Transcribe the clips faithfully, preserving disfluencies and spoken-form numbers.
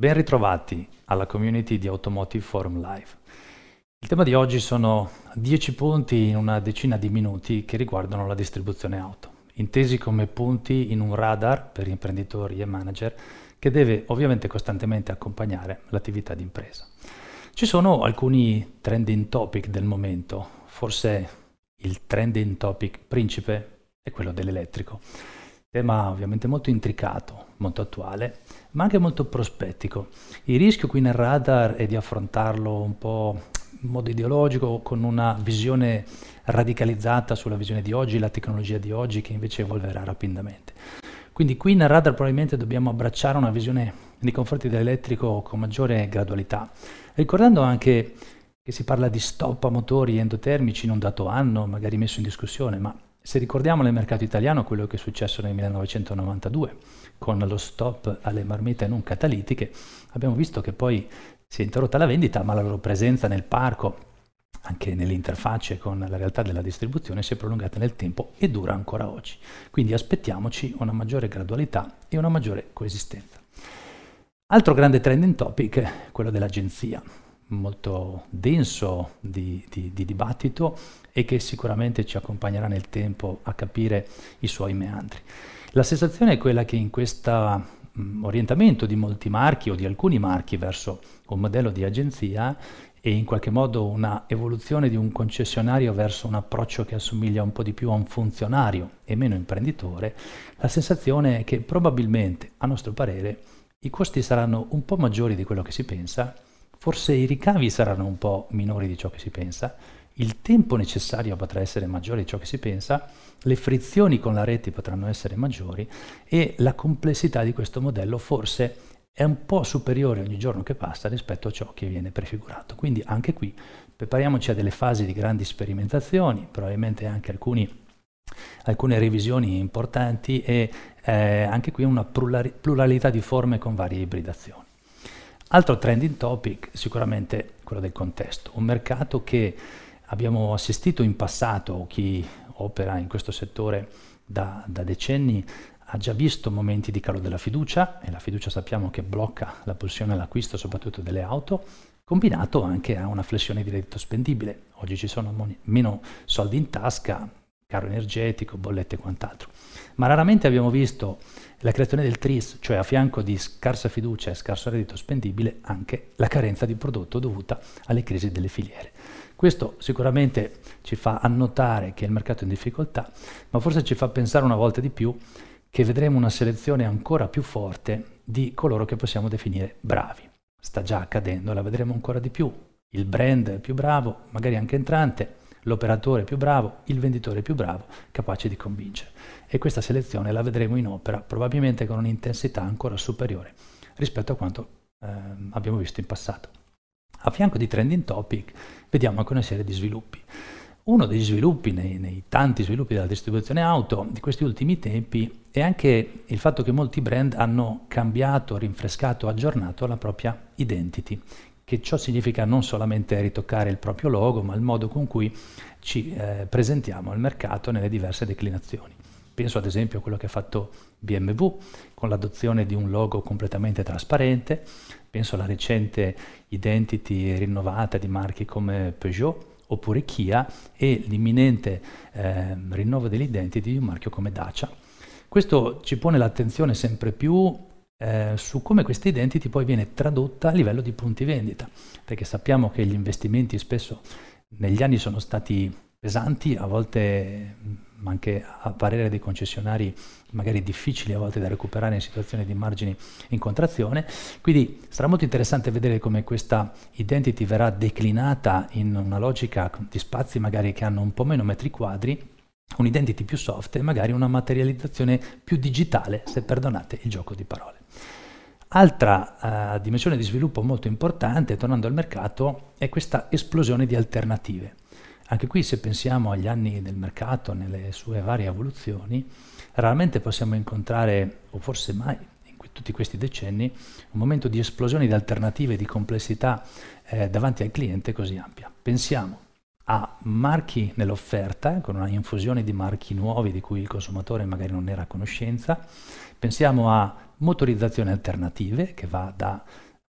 Ben ritrovati alla community di Automotive Forum Live. Il tema di oggi sono dieci punti in una decina di minuti che riguardano la distribuzione auto, intesi come punti in un radar per imprenditori e manager che deve ovviamente costantemente accompagnare l'attività di impresa. Ci sono alcuni trending topic del momento, forse il trending topic principe è quello dell'elettrico. Tema ovviamente molto intricato, molto attuale, ma anche molto prospettico. Il rischio qui nel radar è di affrontarlo un po' in modo ideologico, con una visione radicalizzata sulla visione di oggi, la tecnologia di oggi che invece evolverà rapidamente. Quindi qui nel radar probabilmente dobbiamo abbracciare una visione nei confronti dell'elettrico con maggiore gradualità, ricordando anche che si parla di stop a motori endotermici in un dato anno, magari messo in discussione, ma se ricordiamo nel mercato italiano quello che è successo nel millenovecentonovantadue con lo stop alle marmite non catalitiche, abbiamo visto che poi si è interrotta la vendita, ma la loro presenza nel parco, anche nelle interfacce con la realtà della distribuzione, si è prolungata nel tempo e dura ancora oggi. Quindi aspettiamoci una maggiore gradualità e una maggiore coesistenza. Altro grande trending topic è quello dell'agenzia, molto denso di, di, di dibattito e che sicuramente ci accompagnerà nel tempo a capire i suoi meandri. La sensazione è quella che in questo orientamento di molti marchi o di alcuni marchi verso un modello di agenzia e in qualche modo una evoluzione di un concessionario verso un approccio che assomiglia un po' di più a un funzionario e meno imprenditore, la sensazione è che probabilmente, a nostro parere, i costi saranno un po' maggiori di quello che si pensa, forse i ricavi saranno un po' minori di ciò che si pensa, il tempo necessario potrà essere maggiore di ciò che si pensa, le frizioni con la rete potranno essere maggiori e la complessità di questo modello forse è un po' superiore ogni giorno che passa rispetto a ciò che viene prefigurato. Quindi anche qui prepariamoci a delle fasi di grandi sperimentazioni, probabilmente anche alcuni, alcune revisioni importanti e eh, anche qui una pluralità di forme con varie ibridazioni. Altro trending topic sicuramente quello del contesto, un mercato che abbiamo assistito in passato, chi opera in questo settore da, da decenni ha già visto momenti di calo della fiducia, e la fiducia sappiamo che blocca la pulsione all'acquisto soprattutto delle auto, combinato anche a una flessione di reddito spendibile. Oggi ci sono mon- meno soldi in tasca, caro energetico, bollette e quant'altro. Ma raramente abbiamo visto la creazione del T R I S, cioè a fianco di scarsa fiducia e scarso reddito spendibile anche la carenza di prodotto dovuta alle crisi delle filiere. Questo sicuramente ci fa annotare che il mercato è in difficoltà, ma forse ci fa pensare una volta di più che vedremo una selezione ancora più forte di coloro che possiamo definire bravi. Sta già accadendo, la vedremo ancora di più. Il brand più bravo, magari anche entrante, l'operatore più bravo, il venditore più bravo, capace di convincere. E questa selezione la vedremo in opera probabilmente con un'intensità ancora superiore rispetto a quanto eh, abbiamo visto in passato. A fianco di trending topic vediamo anche una serie di sviluppi. Uno degli sviluppi, nei, nei tanti sviluppi della distribuzione auto di questi ultimi tempi, è anche il fatto che molti brand hanno cambiato, rinfrescato, aggiornato la propria identity, che ciò significa non solamente ritoccare il proprio logo, ma il modo con cui ci eh, presentiamo al mercato nelle diverse declinazioni. Penso ad esempio a quello che ha fatto B M W con l'adozione di un logo completamente trasparente, penso alla recente identity rinnovata di marchi come Peugeot oppure Kia e l'imminente eh, rinnovo dell'identity di un marchio come Dacia. Questo ci pone l'attenzione sempre più eh, su come questa identity poi viene tradotta a livello di punti vendita, perché sappiamo che gli investimenti spesso negli anni sono stati pesanti, a volte ma anche a parere dei concessionari magari difficili a volte da recuperare in situazioni di margini in contrazione, quindi sarà molto interessante vedere come questa identity verrà declinata in una logica di spazi magari che hanno un po' meno metri quadri, un'identity più soft e magari una materializzazione più digitale, se perdonate il gioco di parole. Altra eh, dimensione di sviluppo molto importante, tornando al mercato, è questa esplosione di alternative. Anche qui, se pensiamo agli anni del mercato, nelle sue varie evoluzioni, raramente possiamo incontrare, o forse mai, in que- tutti questi decenni, un momento di esplosione di alternative, di complessità eh, davanti al cliente così ampia. Pensiamo a marchi nell'offerta, con una infusione di marchi nuovi di cui il consumatore magari non era a conoscenza, pensiamo a motorizzazioni alternative, che va da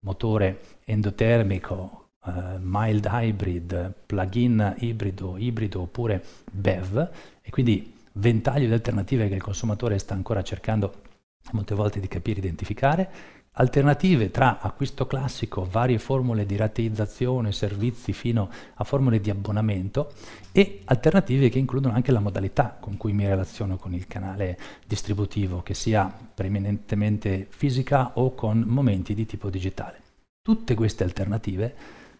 motore endotermico, eh, mild hybrid, plug-in ibrido, ibrido oppure B E V, e quindi ventaglio di alternative che il consumatore sta ancora cercando molte volte di capire, identificare, alternative tra acquisto classico, varie formule di rateizzazione, servizi fino a formule di abbonamento, e alternative che includono anche la modalità con cui mi relaziono con il canale distributivo, che sia preeminentemente fisica o con momenti di tipo digitale. Tutte queste alternative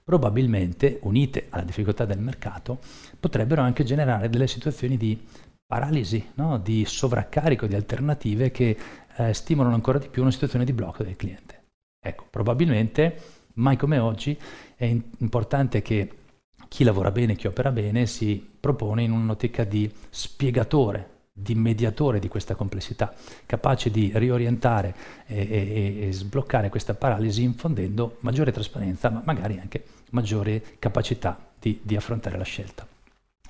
probabilmente, unite alla difficoltà del mercato, potrebbero anche generare delle situazioni di paralisi, no? Di sovraccarico di alternative che eh, stimolano ancora di più una situazione di blocco del cliente. Ecco, probabilmente, mai come oggi, è in- importante che chi lavora bene, chi opera bene, si propone in un'ottica di spiegatore, di mediatore di questa complessità, capace di riorientare e, e-, e sbloccare questa paralisi infondendo maggiore trasparenza, ma magari anche maggiore capacità di, di affrontare la scelta.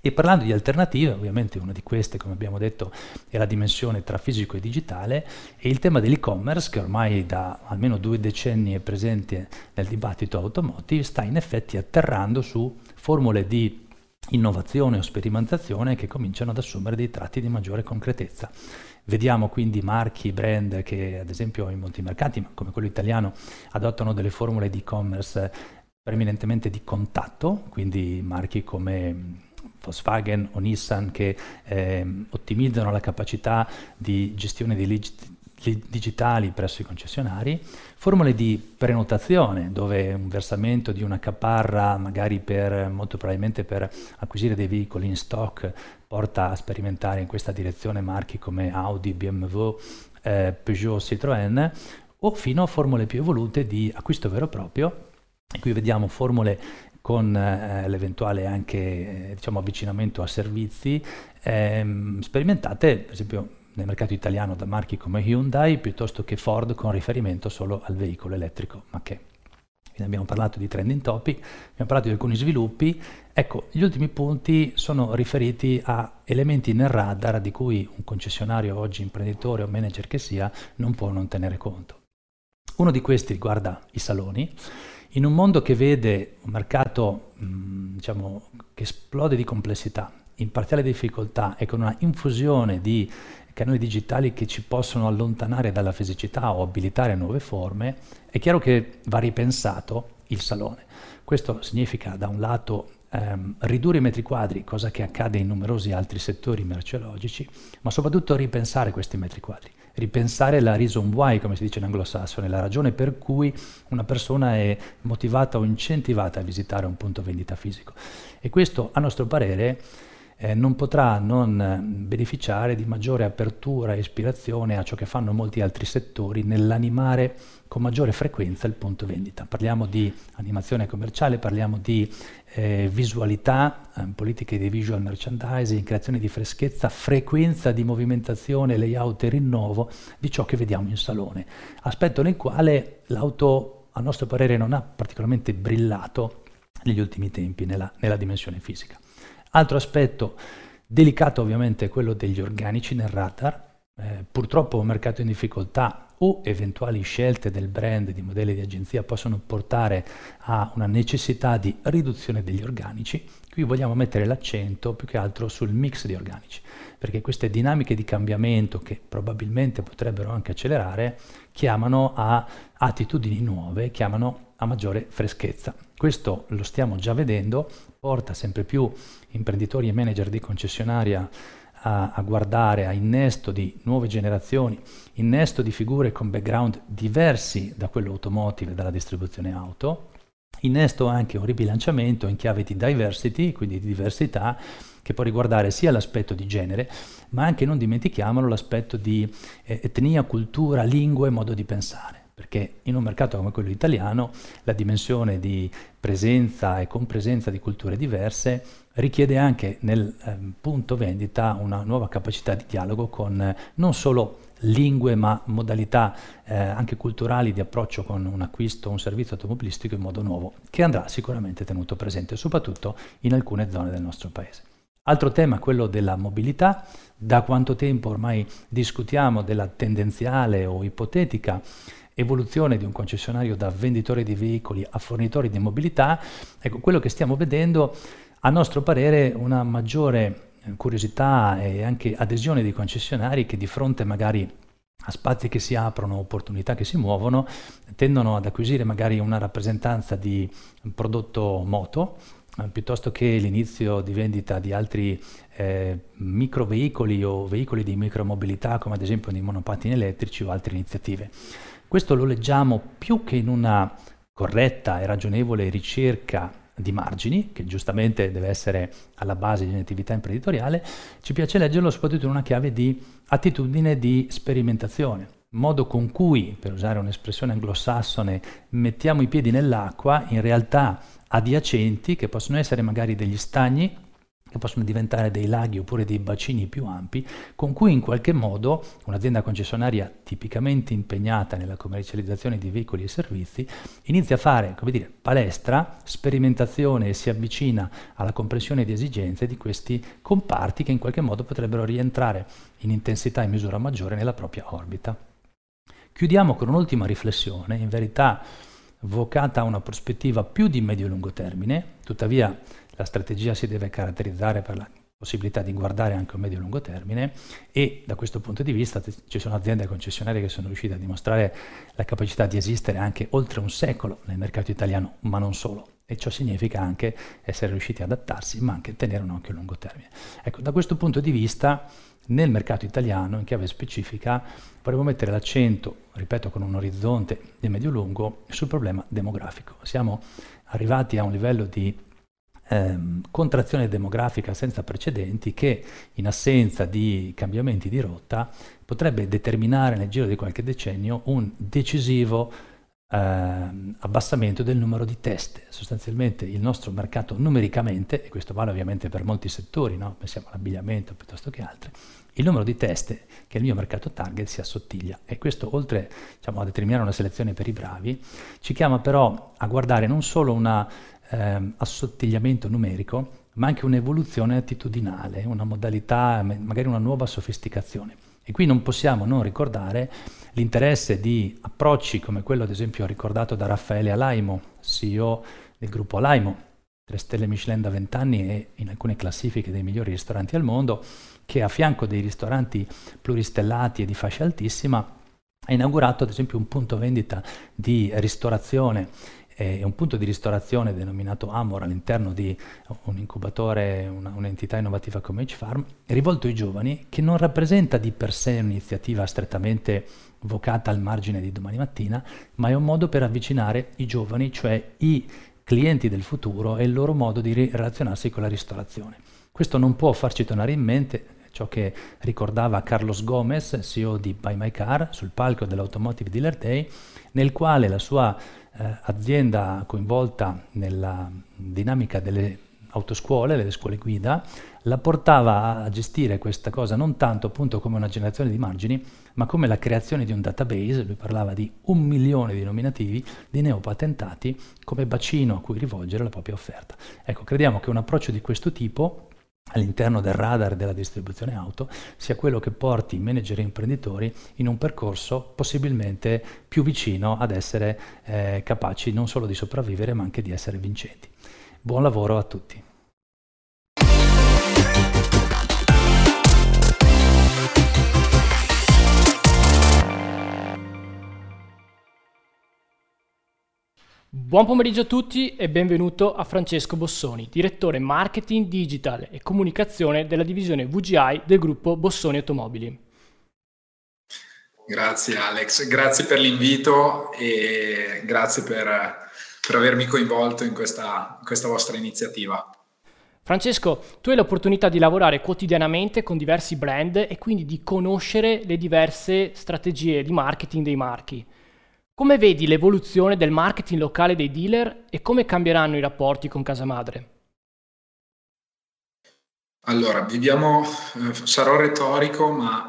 E parlando di alternative, ovviamente una di queste, come abbiamo detto, è la dimensione tra fisico e digitale, e il tema dell'e-commerce, che ormai da almeno due decenni è presente nel dibattito automotive, sta in effetti atterrando su formule di innovazione o sperimentazione che cominciano ad assumere dei tratti di maggiore concretezza. Vediamo quindi marchi, brand che ad esempio in molti mercati, ma come quello italiano, adottano delle formule di e-commerce preminentemente di contatto, quindi marchi come Volkswagen o Nissan che eh, ottimizzano la capacità di gestione dei lead digitali presso i concessionari, formule di prenotazione dove un versamento di una caparra, magari per molto probabilmente per acquisire dei veicoli in stock, porta a sperimentare in questa direzione marchi come Audi, B M W, eh, Peugeot, Citroën, o fino a formule più evolute di acquisto vero e proprio. E qui vediamo formule con eh, l'eventuale anche eh, diciamo avvicinamento a servizi ehm, sperimentate per esempio nel mercato italiano da marchi come Hyundai piuttosto che Ford, con riferimento solo al veicolo elettrico. Ma che ne abbiamo parlato di trending topic, abbiamo parlato di alcuni sviluppi. Ecco, gli ultimi punti sono riferiti a elementi nel radar di cui un concessionario oggi, imprenditore o manager che sia, non può non tenere conto. Uno di questi riguarda i saloni. In un mondo che vede un mercato mh, diciamo, che esplode di complessità, in parziale difficoltà e con una infusione di canali digitali che ci possono allontanare dalla fisicità o abilitare nuove forme, è chiaro che va ripensato il salone. Questo significa da un lato ehm, ridurre i metri quadri, cosa che accade in numerosi altri settori merceologici, ma soprattutto ripensare questi metri quadri. Ripensare la reason why, come si dice in anglosassone, la ragione per cui una persona è motivata o incentivata a visitare un punto vendita fisico. E questo, a nostro parere, eh, non potrà non beneficiare di maggiore apertura e ispirazione a ciò che fanno molti altri settori nell'animare con maggiore frequenza il punto vendita. Parliamo di animazione commerciale, parliamo di eh, visualità, eh, politiche di visual merchandising, creazione di freschezza, frequenza di movimentazione, layout e rinnovo di ciò che vediamo in salone. Aspetto nel quale l'auto, a nostro parere, non ha particolarmente brillato negli ultimi tempi nella, nella dimensione fisica. Altro aspetto delicato ovviamente è quello degli organici nel radar. Eh, purtroppo un mercato in difficoltà o eventuali scelte del brand, di modelli di agenzia, possono portare a una necessità di riduzione degli organici. Qui vogliamo mettere l'accento più che altro sul mix di organici, perché queste dinamiche di cambiamento, che probabilmente potrebbero anche accelerare, chiamano a attitudini nuove, chiamano a maggiore freschezza. Questo lo stiamo già vedendo, porta sempre più imprenditori e manager di concessionaria A, a guardare a innesto di nuove generazioni, innesto di figure con background diversi da quello automotive e dalla distribuzione auto, innesto anche un ribilanciamento in chiave di diversity, quindi di diversità, che può riguardare sia l'aspetto di genere, ma anche, non dimentichiamolo, l'aspetto di eh, etnia, cultura, lingua e modo di pensare. Perché in un mercato come quello italiano la dimensione di presenza e compresenza di culture diverse richiede anche nel eh, punto vendita una nuova capacità di dialogo con eh, non solo lingue ma modalità eh, anche culturali di approccio con un acquisto, un servizio automobilistico in modo nuovo, che andrà sicuramente tenuto presente, soprattutto in alcune zone del nostro paese. Altro tema, quello della mobilità. Da quanto tempo ormai discutiamo della tendenziale o ipotetica evoluzione di un concessionario da venditore di veicoli a fornitore di mobilità, ecco, quello che stiamo vedendo, a nostro parere, una maggiore curiosità e anche adesione dei concessionari che, di fronte magari a spazi che si aprono, opportunità che si muovono, tendono ad acquisire magari una rappresentanza di un prodotto moto eh, piuttosto che l'inizio di vendita di altri eh, microveicoli o veicoli di micromobilità, come ad esempio dei monopattini elettrici o altre iniziative. Questo lo leggiamo più che in una corretta e ragionevole ricerca di margini, che giustamente deve essere alla base di un'attività imprenditoriale, ci piace leggerlo soprattutto in una chiave di attitudine di sperimentazione, modo con cui, per usare un'espressione anglosassone, mettiamo i piedi nell'acqua in realtà adiacenti, che possono essere magari degli stagni, che possono diventare dei laghi oppure dei bacini più ampi, con cui in qualche modo un'azienda concessionaria tipicamente impegnata nella commercializzazione di veicoli e servizi inizia a fare, come dire, palestra, sperimentazione e si avvicina alla comprensione di esigenze di questi comparti che in qualche modo potrebbero rientrare in intensità e misura maggiore nella propria orbita. Chiudiamo con un'ultima riflessione, in verità vocata a una prospettiva più di medio-lungo termine, tuttavia la strategia si deve caratterizzare per la possibilità di guardare anche un medio-lungo termine, e da questo punto di vista ci sono aziende concessionarie che sono riuscite a dimostrare la capacità di esistere anche oltre un secolo nel mercato italiano, ma non solo, e ciò significa anche essere riusciti ad adattarsi, ma anche tenere un occhio a lungo termine. Ecco, da questo punto di vista nel mercato italiano, in chiave specifica, vorremmo mettere l'accento, ripeto, con un orizzonte di medio-lungo, sul problema demografico. Siamo arrivati a un livello di contrazione demografica senza precedenti che, in assenza di cambiamenti di rotta, potrebbe determinare nel giro di qualche decennio un decisivo eh, abbassamento del numero di teste. Sostanzialmente il nostro mercato numericamente, e questo vale ovviamente per molti settori, no? Pensiamo all'abbigliamento piuttosto che altri, il numero di teste che il mio mercato target si assottiglia, e questo, oltre, diciamo, a determinare una selezione per i bravi, ci chiama però a guardare non solo una Ehm, assottigliamento numerico, ma anche un'evoluzione attitudinale, una modalità, magari una nuova sofisticazione. E qui non possiamo non ricordare l'interesse di approcci come quello, ad esempio, ricordato da Raffaele Alaimo, C E O del gruppo Alaimo, tre stelle Michelin da vent'anni e in alcune classifiche dei migliori ristoranti al mondo, che a fianco dei ristoranti pluristellati e di fascia altissima ha inaugurato, ad esempio, un punto vendita di ristorazione. È un punto di ristorazione denominato Amor all'interno di un incubatore, una, un'entità innovativa come H-Farm, rivolto ai giovani, che non rappresenta di per sé un'iniziativa strettamente vocata al margine di domani mattina, ma è un modo per avvicinare i giovani, cioè i clienti del futuro, e il loro modo di relazionarsi con la ristorazione. Questo non può farci tornare in mente ciò che ricordava Carlos Gomez, C E O di Buy My Car, sul palco dell'Automotive Dealer Day, nel quale la sua Eh, azienda coinvolta nella dinamica delle autoscuole, delle scuole guida, la portava a gestire questa cosa non tanto appunto come una generazione di margini, ma come la creazione di un database, lui parlava di un milione di nominativi di neopatentati come bacino a cui rivolgere la propria offerta. Ecco, crediamo che un approccio di questo tipo all'interno del radar della distribuzione auto sia quello che porti manager e imprenditori in un percorso possibilmente più vicino ad essere eh, capaci non solo di sopravvivere, ma anche di essere vincenti. Buon lavoro a tutti. Buon pomeriggio a tutti e benvenuto a Francesco Bossoni, direttore marketing digital e comunicazione della divisione V G I del gruppo Bossoni Automobili. Grazie Alex, grazie per l'invito e grazie per, per avermi coinvolto in questa, in questa vostra iniziativa. Francesco, tu hai l'opportunità di lavorare quotidianamente con diversi brand e quindi di conoscere le diverse strategie di marketing dei marchi. Come vedi l'evoluzione del marketing locale dei dealer e come cambieranno i rapporti con casa madre? Allora, viviamo, sarò retorico, ma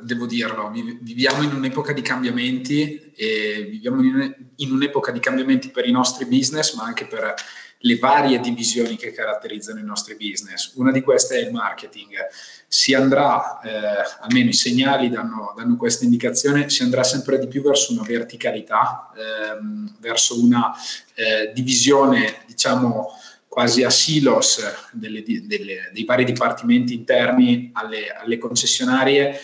eh, devo dirlo, viviamo in un'epoca di cambiamenti e viviamo in un'epoca di cambiamenti per i nostri business, ma anche per le varie divisioni che caratterizzano i nostri business. Una di queste è il marketing. Si andrà, eh, almeno i segnali danno, danno questa indicazione, si andrà sempre di più verso una verticalità, ehm, verso una eh, divisione, diciamo, quasi a silos delle, delle, dei vari dipartimenti interni alle, alle concessionarie,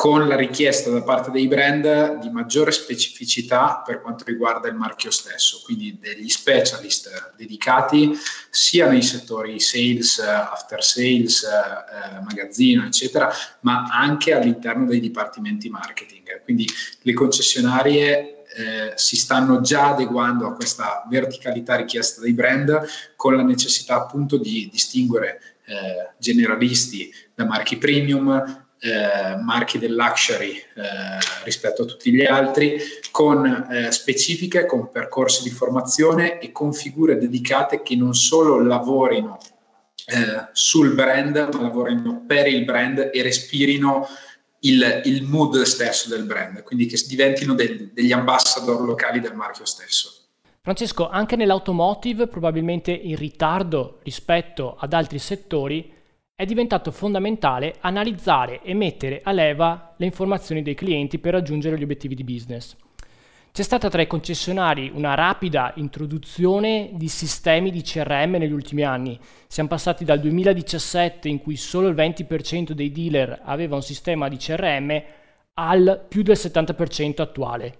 con la richiesta da parte dei brand di maggiore specificità per quanto riguarda il marchio stesso, quindi degli specialist dedicati sia nei settori sales, after sales, eh, magazzino, eccetera, ma anche all'interno dei dipartimenti marketing. Quindi le concessionarie Eh, si stanno già adeguando a questa verticalità richiesta dai brand, con la necessità appunto di distinguere eh, generalisti da marchi premium, eh, marchi del luxury eh, rispetto a tutti gli altri, con eh, specifiche, con percorsi di formazione e con figure dedicate che non solo lavorino eh, sul brand, ma lavorino per il brand e respirino Il, il mood stesso del brand, quindi che diventino del, degli ambassador locali del marchio stesso. Francesco, anche nell'automotive, probabilmente in ritardo rispetto ad altri settori, è diventato fondamentale analizzare e mettere a leva le informazioni dei clienti per raggiungere gli obiettivi di business. C'è stata tra i concessionari una rapida introduzione di sistemi di C R M negli ultimi anni. Siamo passati dal duemiladiciassette, in cui solo il venti per cento dei dealer aveva un sistema di C R M, al più del settanta per cento attuale.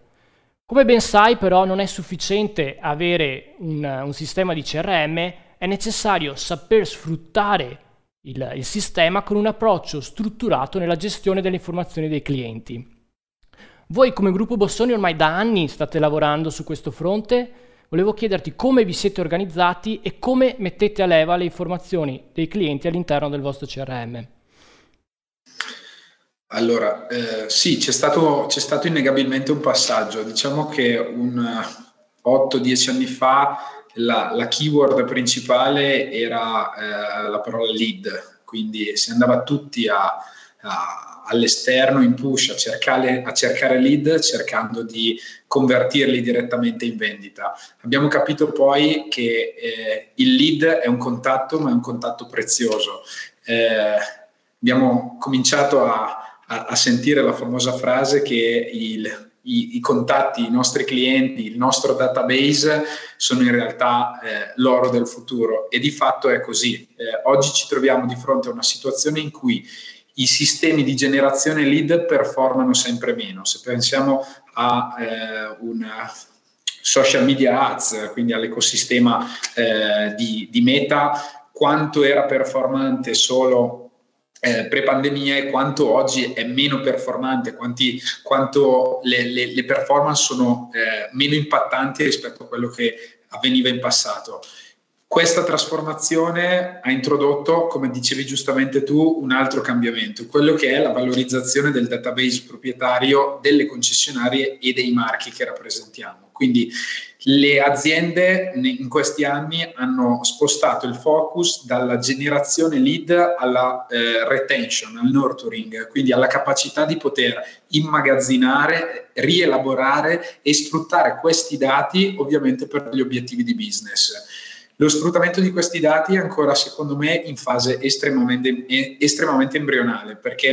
Come ben sai, però, non è sufficiente avere un, un sistema di C R M, è necessario saper sfruttare il, il sistema con un approccio strutturato nella gestione delle informazioni dei clienti. Voi come gruppo Bossoni ormai da anni state lavorando su questo fronte. Volevo chiederti come vi siete organizzati e come mettete a leva le informazioni dei clienti all'interno del vostro C R M. Allora, eh, sì, c'è stato, c'è stato innegabilmente un passaggio. Diciamo che un otto dieci anni fa la, la keyword principale era eh, la parola lead, quindi si andava tutti a... a all'esterno in push a cercare, a cercare lead, cercando di convertirli direttamente in vendita. Abbiamo capito poi che eh, il lead è un contatto, ma è un contatto prezioso. Eh, abbiamo cominciato a, a, a sentire la famosa frase che il I, i contatti, i nostri clienti, il nostro database sono in realtà eh, l'oro del futuro, e di fatto è così. Eh, oggi ci troviamo di fronte a una situazione in cui i sistemi di generazione lead performano sempre meno. Se pensiamo a eh, una social media ads, quindi all'ecosistema eh, di, di Meta, quanto era performante solo Eh, pre-pandemia e quanto oggi è meno performante, quanti, quanto le, le, le performance sono eh, meno impattanti rispetto a quello che avveniva in passato. Questa trasformazione ha introdotto, come dicevi giustamente tu, un altro cambiamento, quello che è la valorizzazione del database proprietario delle concessionarie e dei marchi che rappresentiamo. Quindi le aziende in questi anni hanno spostato il focus dalla generazione lead alla eh, retention, al nurturing, quindi alla capacità di poter immagazzinare, rielaborare e sfruttare questi dati ovviamente per gli obiettivi di business. Lo sfruttamento di questi dati è ancora, secondo me, in fase estremamente, estremamente embrionale, perché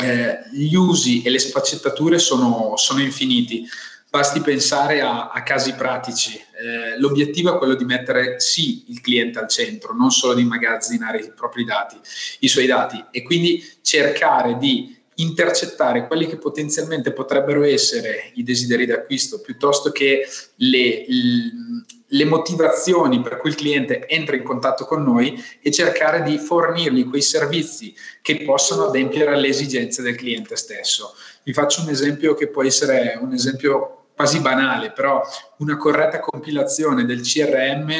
eh, gli usi e le sfaccettature sono, sono infiniti. Basti pensare a, a casi pratici. Eh, l'obiettivo è quello di mettere sì il cliente al centro, non solo di immagazzinare i propri dati, i suoi dati, e quindi cercare di intercettare quelli che potenzialmente potrebbero essere i desideri d'acquisto, piuttosto che le, le motivazioni per cui il cliente entra in contatto con noi, e cercare di fornirgli quei servizi che possono adempiere alle esigenze del cliente stesso. Vi faccio un esempio che può essere un esempio quasi banale, però una corretta compilazione del C R M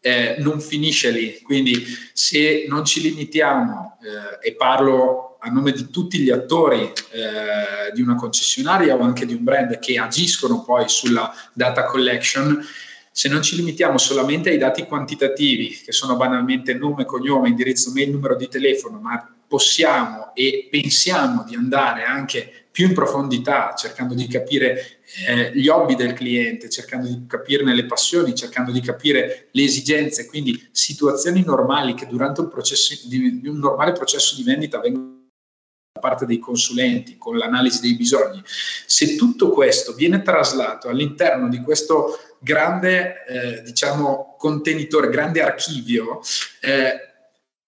eh, non finisce lì. Quindi se non ci limitiamo, eh, e parlo a nome di tutti gli attori eh, di una concessionaria o anche di un brand che agiscono poi sulla data collection, se non ci limitiamo solamente ai dati quantitativi, che sono banalmente nome, cognome, indirizzo mail, numero di telefono, ma possiamo e pensiamo di andare anche più in profondità, cercando di capire eh, gli hobby del cliente, cercando di capirne le passioni, cercando di capire le esigenze, quindi situazioni normali che durante un, processo di, di un normale processo di vendita vengono da parte dei consulenti con l'analisi dei bisogni. Se tutto questo viene traslato all'interno di questo grande eh, diciamo contenitore, grande archivio, eh,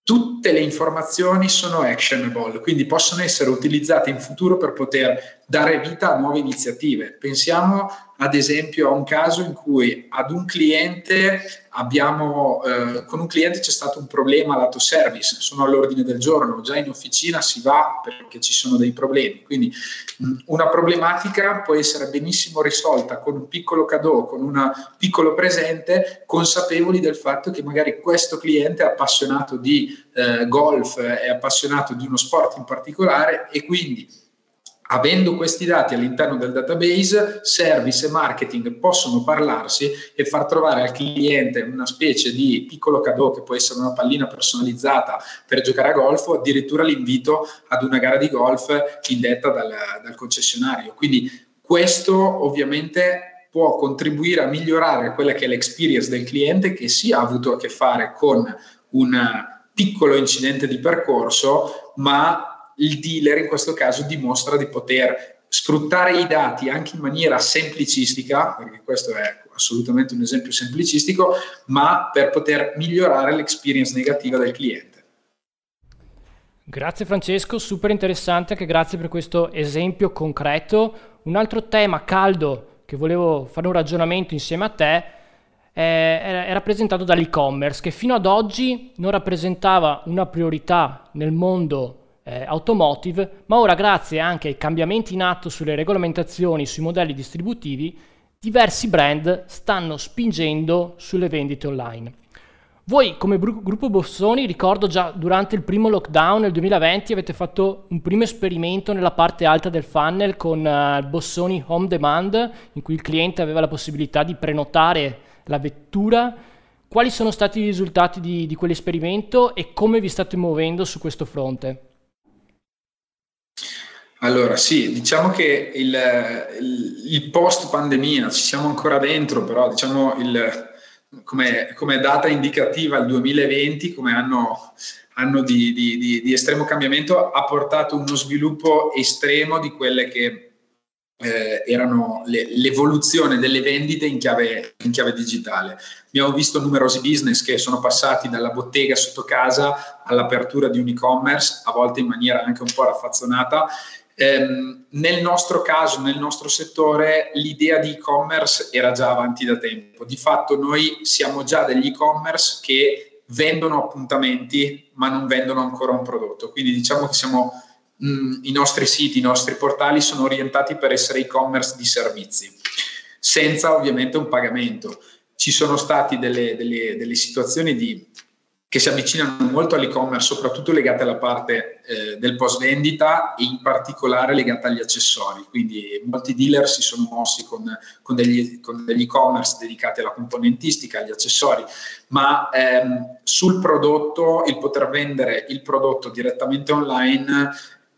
tutte le informazioni sono actionable, quindi possono essere utilizzate in futuro per poter dare vita a nuove iniziative. Pensiamo ad esempio a un caso in cui ad un cliente abbiamo, eh, con un cliente c'è stato un problema lato service, sono all'ordine del giorno, già in officina si va perché ci sono dei problemi, quindi mh, una problematica può essere benissimo risolta con un piccolo cadeau, con un piccolo presente, consapevoli del fatto che magari questo cliente è appassionato di eh, golf, è appassionato di uno sport in particolare e quindi avendo questi dati all'interno del database, service e marketing possono parlarsi e far trovare al cliente una specie di piccolo cadeau che può essere una pallina personalizzata per giocare a golf o addirittura l'invito ad una gara di golf indetta dal, dal concessionario. Quindi questo ovviamente può contribuire a migliorare quella che è l'experience del cliente che sì ha avuto a che fare con un piccolo incidente di percorso, ma il dealer in questo caso dimostra di poter sfruttare i dati anche in maniera semplicistica, perché questo è assolutamente un esempio semplicistico, ma per poter migliorare l'experience negativa del cliente. Grazie Francesco, super interessante, anche grazie per questo esempio concreto. Un altro tema caldo che volevo fare un ragionamento insieme a te è, è rappresentato dall'e-commerce, che fino ad oggi non rappresentava una priorità nel mondo automotive, ma ora grazie anche ai cambiamenti in atto sulle regolamentazioni, sui modelli distributivi, diversi brand stanno spingendo sulle vendite online. Voi come gruppo Bossoni, ricordo già durante il primo lockdown nel duemilaventi avete fatto un primo esperimento nella parte alta del funnel con uh, Bossoni Home Demand, in cui il cliente aveva la possibilità di prenotare la vettura. Quali sono stati i risultati di, di quell'esperimento e come vi state muovendo su questo fronte? Allora sì, diciamo che il, il, il post pandemia, ci siamo ancora dentro, però diciamo il, come, come data indicativa il duemilaventi come anno, anno di, di, di, di estremo cambiamento ha portato uno sviluppo estremo di quelle che eh, erano le, l'evoluzione delle vendite in chiave, in chiave digitale. Abbiamo visto numerosi business che sono passati dalla bottega sotto casa all'apertura di un e-commerce, a volte in maniera anche un po' raffazzonata. Um, nel nostro caso, nel nostro settore, l'idea di e-commerce era già avanti da tempo. Di fatto noi siamo già degli e-commerce che vendono appuntamenti ma non vendono ancora un prodotto, quindi diciamo che siamo, mh, i nostri siti, i nostri portali sono orientati per essere e-commerce di servizi, senza ovviamente un pagamento. Ci sono state delle, delle, delle situazioni di che si avvicinano molto all'e-commerce, soprattutto legate alla parte eh, del post vendita e in particolare legate agli accessori. Quindi molti dealer si sono mossi con, con, degli, con degli e-commerce dedicati alla componentistica, agli accessori, ma ehm, sul prodotto, il poter vendere il prodotto direttamente online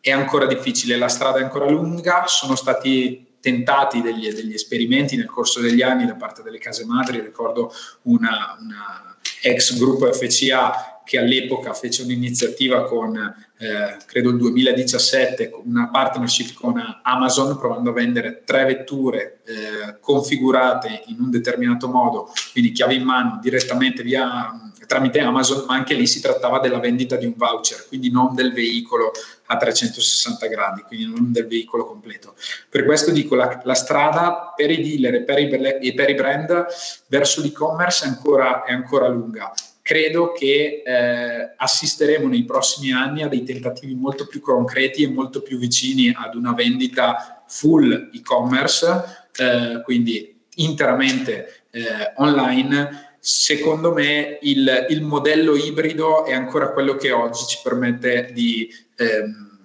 è ancora difficile, la strada è ancora lunga, sono stati tentati degli, degli esperimenti nel corso degli anni da parte delle case madri. Ricordo una, una ex gruppo F C A che all'epoca fece un'iniziativa con, eh, credo il duemiladiciassette, una partnership con Amazon, provando a vendere tre vetture eh, configurate in un determinato modo, quindi chiave in mano direttamente via tramite Amazon, ma anche lì si trattava della vendita di un voucher, quindi non del veicolo a trecentosessanta gradi, quindi non del veicolo completo. Per questo dico, la, la strada per i dealer e per i, e per i brand verso l'e-commerce è ancora, è ancora lunga. Credo che eh, assisteremo nei prossimi anni a dei tentativi molto più concreti e molto più vicini ad una vendita full e-commerce, eh, quindi interamente eh, online. Secondo me il, il modello ibrido è ancora quello che oggi ci permette di, ehm,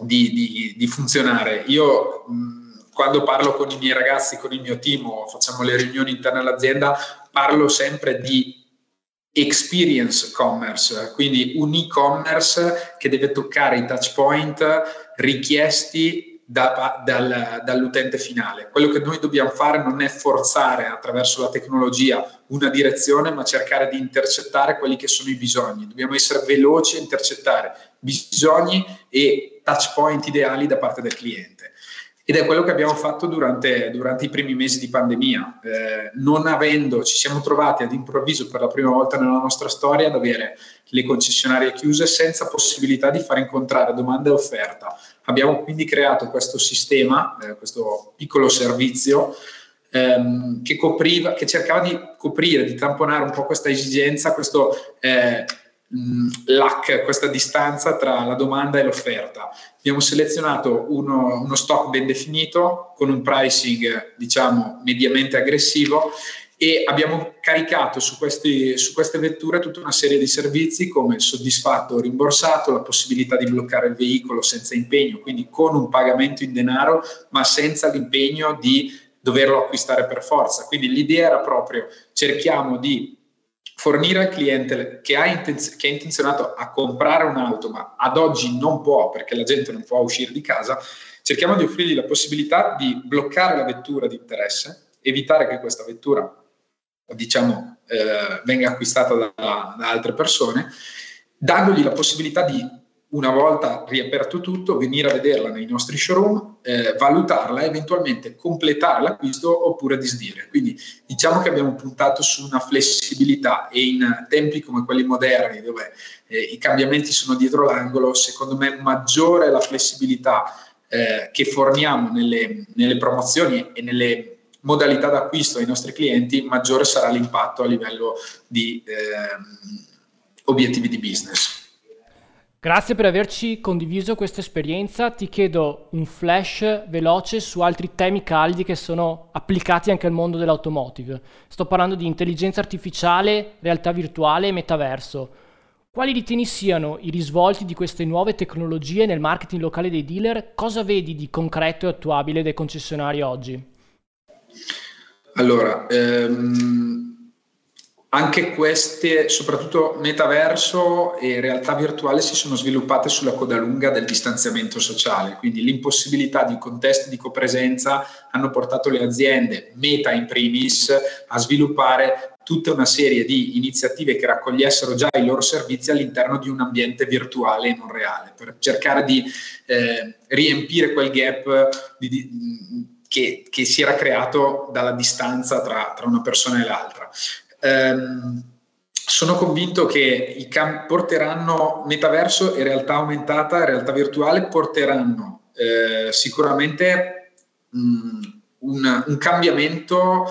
di, di, di funzionare. Io mh, quando parlo con i miei ragazzi, con il mio team, o facciamo le riunioni interne all'azienda, parlo sempre di experience commerce, quindi un e-commerce che deve toccare i touch point richiesti da, dal, dall'utente finale. Quello che noi dobbiamo fare non è forzare attraverso la tecnologia una direzione, ma cercare di intercettare quelli che sono i bisogni. Dobbiamo essere veloci a intercettare bisogni e touch point ideali da parte del cliente. Ed è quello che abbiamo fatto durante, durante i primi mesi di pandemia. Eh, non avendo, ci siamo trovati ad improvviso per la prima volta nella nostra storia ad avere le concessionarie chiuse senza possibilità di far incontrare domanda e offerta. Abbiamo quindi creato questo sistema, eh, questo piccolo servizio ehm, che copriva, che cercava di coprire, di tamponare un po' questa esigenza, questo eh, L A C, questa distanza tra la domanda e l'offerta. Abbiamo selezionato uno, uno stock ben definito con un pricing, diciamo, mediamente aggressivo, e abbiamo caricato su, questi, su queste vetture tutta una serie di servizi come il soddisfatto o rimborsato, la possibilità di bloccare il veicolo senza impegno, quindi con un pagamento in denaro ma senza l'impegno di doverlo acquistare per forza. Quindi l'idea era proprio: cerchiamo di fornire al cliente che, ha intenz- che è intenzionato a comprare un'auto, ma ad oggi non può perché la gente non può uscire di casa, cerchiamo di offrirgli la possibilità di bloccare la vettura di interesse, evitare che questa vettura, diciamo, eh, venga acquistata da, da altre persone, dandogli la possibilità di, una volta riaperto tutto, venire a vederla nei nostri showroom, eh, valutarla e eventualmente completare l'acquisto oppure disdire. Quindi diciamo che abbiamo puntato su una flessibilità, e in tempi come quelli moderni dove eh, i cambiamenti sono dietro l'angolo, secondo me maggiore è la flessibilità eh, che forniamo nelle, nelle promozioni e nelle modalità d'acquisto ai nostri clienti, maggiore sarà l'impatto a livello di eh, obiettivi di business. Grazie per averci condiviso questa esperienza. Ti chiedo un flash veloce su altri temi caldi che sono applicati anche al mondo dell'automotive. Sto parlando di intelligenza artificiale, realtà virtuale e metaverso. Quali ritieni siano i risvolti di queste nuove tecnologie nel marketing locale dei dealer? Cosa vedi di concreto e attuabile dai concessionari oggi? Allora, ehm... anche queste, soprattutto metaverso e realtà virtuale, si sono sviluppate sulla coda lunga del distanziamento sociale, quindi l'impossibilità di contesti di copresenza hanno portato le aziende, Meta in primis, a sviluppare tutta una serie di iniziative che raccogliessero già i loro servizi all'interno di un ambiente virtuale e non reale, per cercare di eh, riempire quel gap di, di, che, che si era creato dalla distanza tra, tra una persona e l'altra. Um, sono convinto che i camp- porteranno metaverso e realtà aumentata, realtà virtuale, porteranno eh, sicuramente mh, un, un cambiamento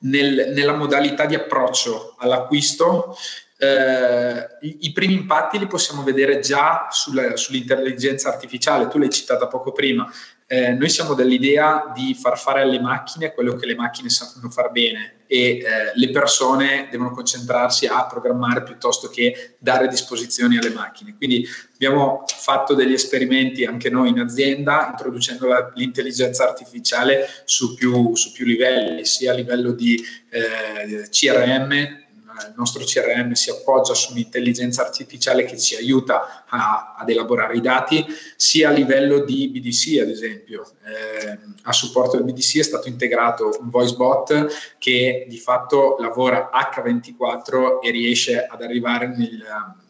nel, nella modalità di approccio all'acquisto. Eh, i, i primi impatti li possiamo vedere già sulla, sull'intelligenza artificiale, tu l'hai citata poco prima. Eh, noi siamo dell'idea di far fare alle macchine quello che le macchine sanno far bene, e eh, le persone devono concentrarsi a programmare piuttosto che dare disposizioni alle macchine. Quindi abbiamo fatto degli esperimenti anche noi in azienda, introducendo la, l'intelligenza artificiale su più, su più livelli, sia a livello di eh, C R M. Il nostro C R M si appoggia su un'intelligenza artificiale che ci aiuta a, ad elaborare i dati, sia a livello di B D C, ad esempio. Eh, a supporto del B D C è stato integrato un voice bot che di fatto lavora acca ventiquattro e riesce ad arrivare nel,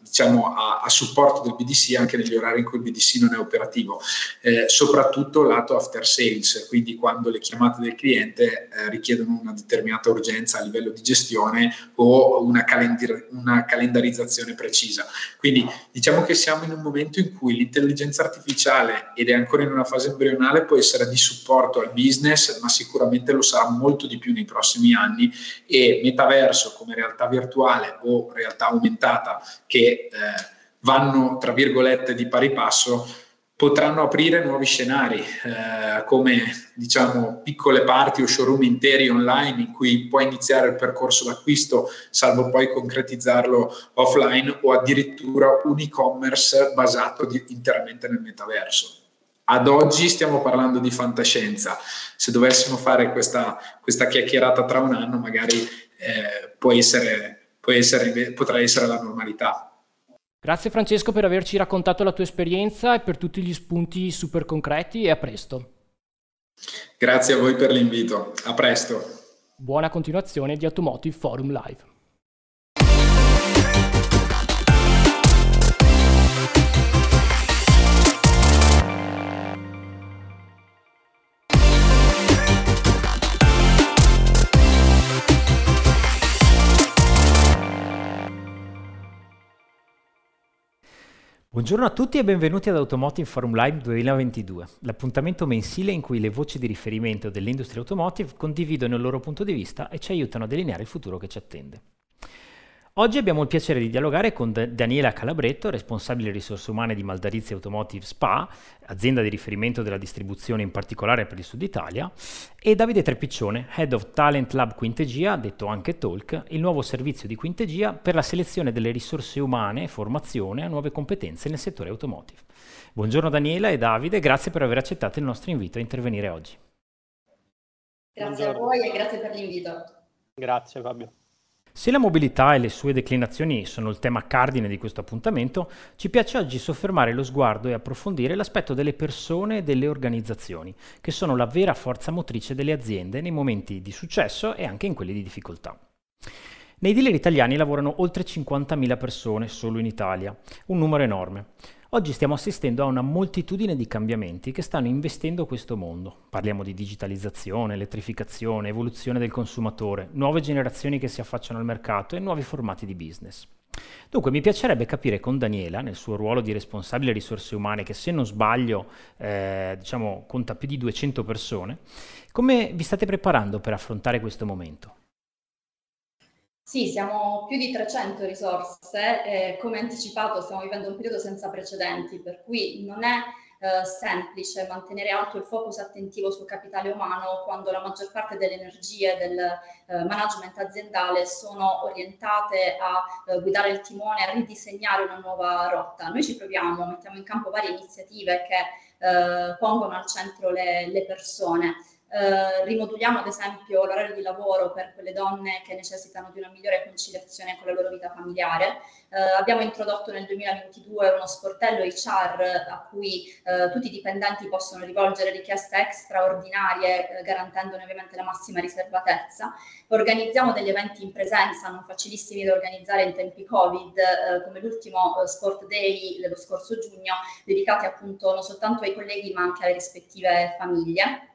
diciamo, a, a supporto del B D C anche negli orari in cui il B D C non è operativo, eh, soprattutto lato after sales, quindi quando le chiamate del cliente eh, richiedono una determinata urgenza a livello di gestione o una, calendar- una calendarizzazione precisa. Quindi diciamo che siamo in un momento in cui l'intelligenza artificiale, ed è ancora in una fase embrionale, può essere di supporto al business, ma sicuramente lo sarà molto di più nei prossimi anni, e metaverso come realtà virtuale o realtà aumentata che Eh, vanno tra virgolette di pari passo, potranno aprire nuovi scenari eh, come, diciamo, piccole parti o showroom interi online in cui puoi iniziare il percorso d'acquisto salvo poi concretizzarlo offline, o addirittura un e-commerce basato di, interamente nel metaverso. Ad oggi stiamo parlando di fantascienza. Se dovessimo fare questa, questa chiacchierata tra un anno, magari eh, può essere, può essere, potrà essere la normalità. Grazie Francesco per averci raccontato la tua esperienza e per tutti gli spunti super concreti, e a presto. Grazie a voi per l'invito, a presto. Buona continuazione di Automotive Forum Live. Buongiorno a tutti e benvenuti ad Automotive Forum Live duemilaventidue, l'appuntamento mensile in cui le voci di riferimento dell'industria automotive condividono il loro punto di vista e ci aiutano a delineare il futuro che ci attende. Oggi abbiamo il piacere di dialogare con Daniela Calabretto, responsabile risorse umane di Maldarizzi Automotive S P A, azienda di riferimento della distribuzione in particolare per il Sud Italia, e Davide Trepiccione, Head of Talent Lab Quintegia, detto anche Talk, il nuovo servizio di Quintegia per la selezione delle risorse umane e formazione a nuove competenze nel settore automotive. Buongiorno Daniela e Davide, grazie per aver accettato il nostro invito a intervenire oggi. Grazie Buongiorno. A voi e grazie per l'invito. Grazie Fabio. Se la mobilità e le sue declinazioni sono il tema cardine di questo appuntamento, ci piace oggi soffermare lo sguardo e approfondire l'aspetto delle persone e delle organizzazioni, che sono la vera forza motrice delle aziende nei momenti di successo e anche in quelli di difficoltà. Nei dealer italiani lavorano oltre cinquantamila persone solo in Italia, un numero enorme. Oggi stiamo assistendo a una moltitudine di cambiamenti che stanno investendo questo mondo. Parliamo di digitalizzazione, elettrificazione, evoluzione del consumatore, nuove generazioni che si affacciano al mercato e nuovi formati di business. Dunque mi piacerebbe capire con Daniela, nel suo ruolo di responsabile risorse umane, che se non sbaglio eh, diciamo, conta più di duecento persone, come vi state preparando per affrontare questo momento? Sì, siamo più di trecento risorse, eh, come anticipato stiamo vivendo un periodo senza precedenti, per cui non è eh, semplice mantenere alto il focus attentivo sul capitale umano quando la maggior parte delle energie del eh, management aziendale sono orientate a eh, guidare il timone, a ridisegnare una nuova rotta. Noi ci proviamo, mettiamo in campo varie iniziative che eh, pongono al centro le, le persone. Uh, rimoduliamo ad esempio l'orario di lavoro per quelle donne che necessitano di una migliore conciliazione con la loro vita familiare. Uh, abbiamo introdotto nel duemilaventidue uno sportello H R a cui uh, tutti i dipendenti possono rivolgere richieste straordinarie, uh, garantendone ovviamente la massima riservatezza. Organizziamo degli eventi in presenza, non facilissimi da organizzare in tempi Covid, uh, come l'ultimo uh, Sport Day dello scorso giugno, dedicati appunto non soltanto ai colleghi ma anche alle rispettive famiglie.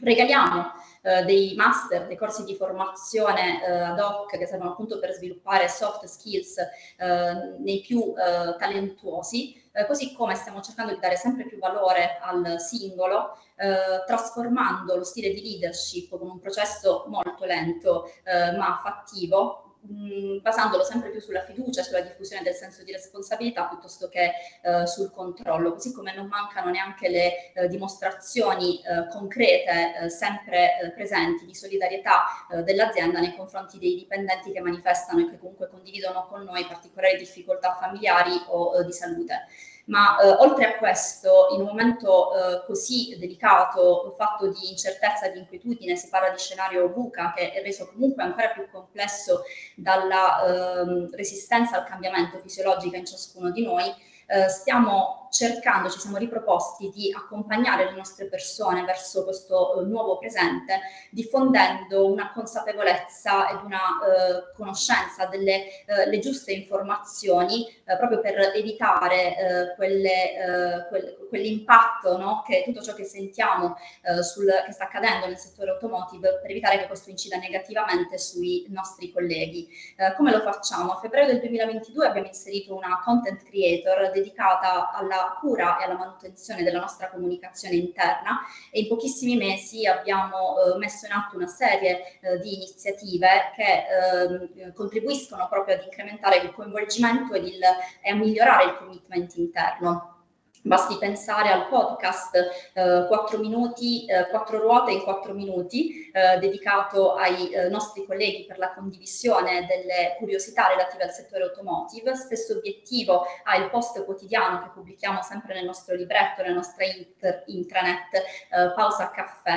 Regaliamo eh, dei master, dei corsi di formazione eh, ad hoc che servono appunto per sviluppare soft skills eh, nei più eh, talentuosi, eh, così come stiamo cercando di dare sempre più valore al singolo, eh, trasformando lo stile di leadership con un processo molto lento eh, ma fattivo, basandolo sempre più sulla fiducia, sulla diffusione del senso di responsabilità piuttosto che eh, sul controllo, così come non mancano neanche le eh, dimostrazioni eh, concrete, eh, sempre eh, presenti, di solidarietà eh, dell'azienda nei confronti dei dipendenti che manifestano e che comunque condividono con noi particolari difficoltà familiari o eh, di salute. Ma eh, oltre a questo, in un momento eh, così delicato, fatto di incertezza e di inquietudine, si parla di scenario VUCA, che è reso comunque ancora più complesso dalla eh, resistenza al cambiamento fisiologica in ciascuno di noi, eh, stiamo cercando, ci siamo riproposti di accompagnare le nostre persone verso questo eh, nuovo presente, diffondendo una consapevolezza ed una eh, conoscenza delle eh, le giuste informazioni, eh, proprio per evitare eh, quelle, eh, quel, quell'impatto, no? Che tutto ciò che sentiamo eh, sul, che sta accadendo nel settore automotive, per evitare che questo incida negativamente sui nostri colleghi. Eh, come lo facciamo? A febbraio del duemilaventidue abbiamo inserito una content creator dedicata alla cura e alla manutenzione della nostra comunicazione interna, e in pochissimi mesi abbiamo eh, messo in atto una serie eh, di iniziative che eh, contribuiscono proprio ad incrementare il coinvolgimento ed il, e a migliorare il commitment interno. Basti pensare al podcast eh, quattro minuti, eh, quattro ruote in quattro minuti, eh, dedicato ai eh, nostri colleghi per la condivisione delle curiosità relative al settore automotive. Stesso obiettivo ha il post quotidiano che pubblichiamo sempre nel nostro libretto, nella nostra inter- intranet eh, Pausa Caffè.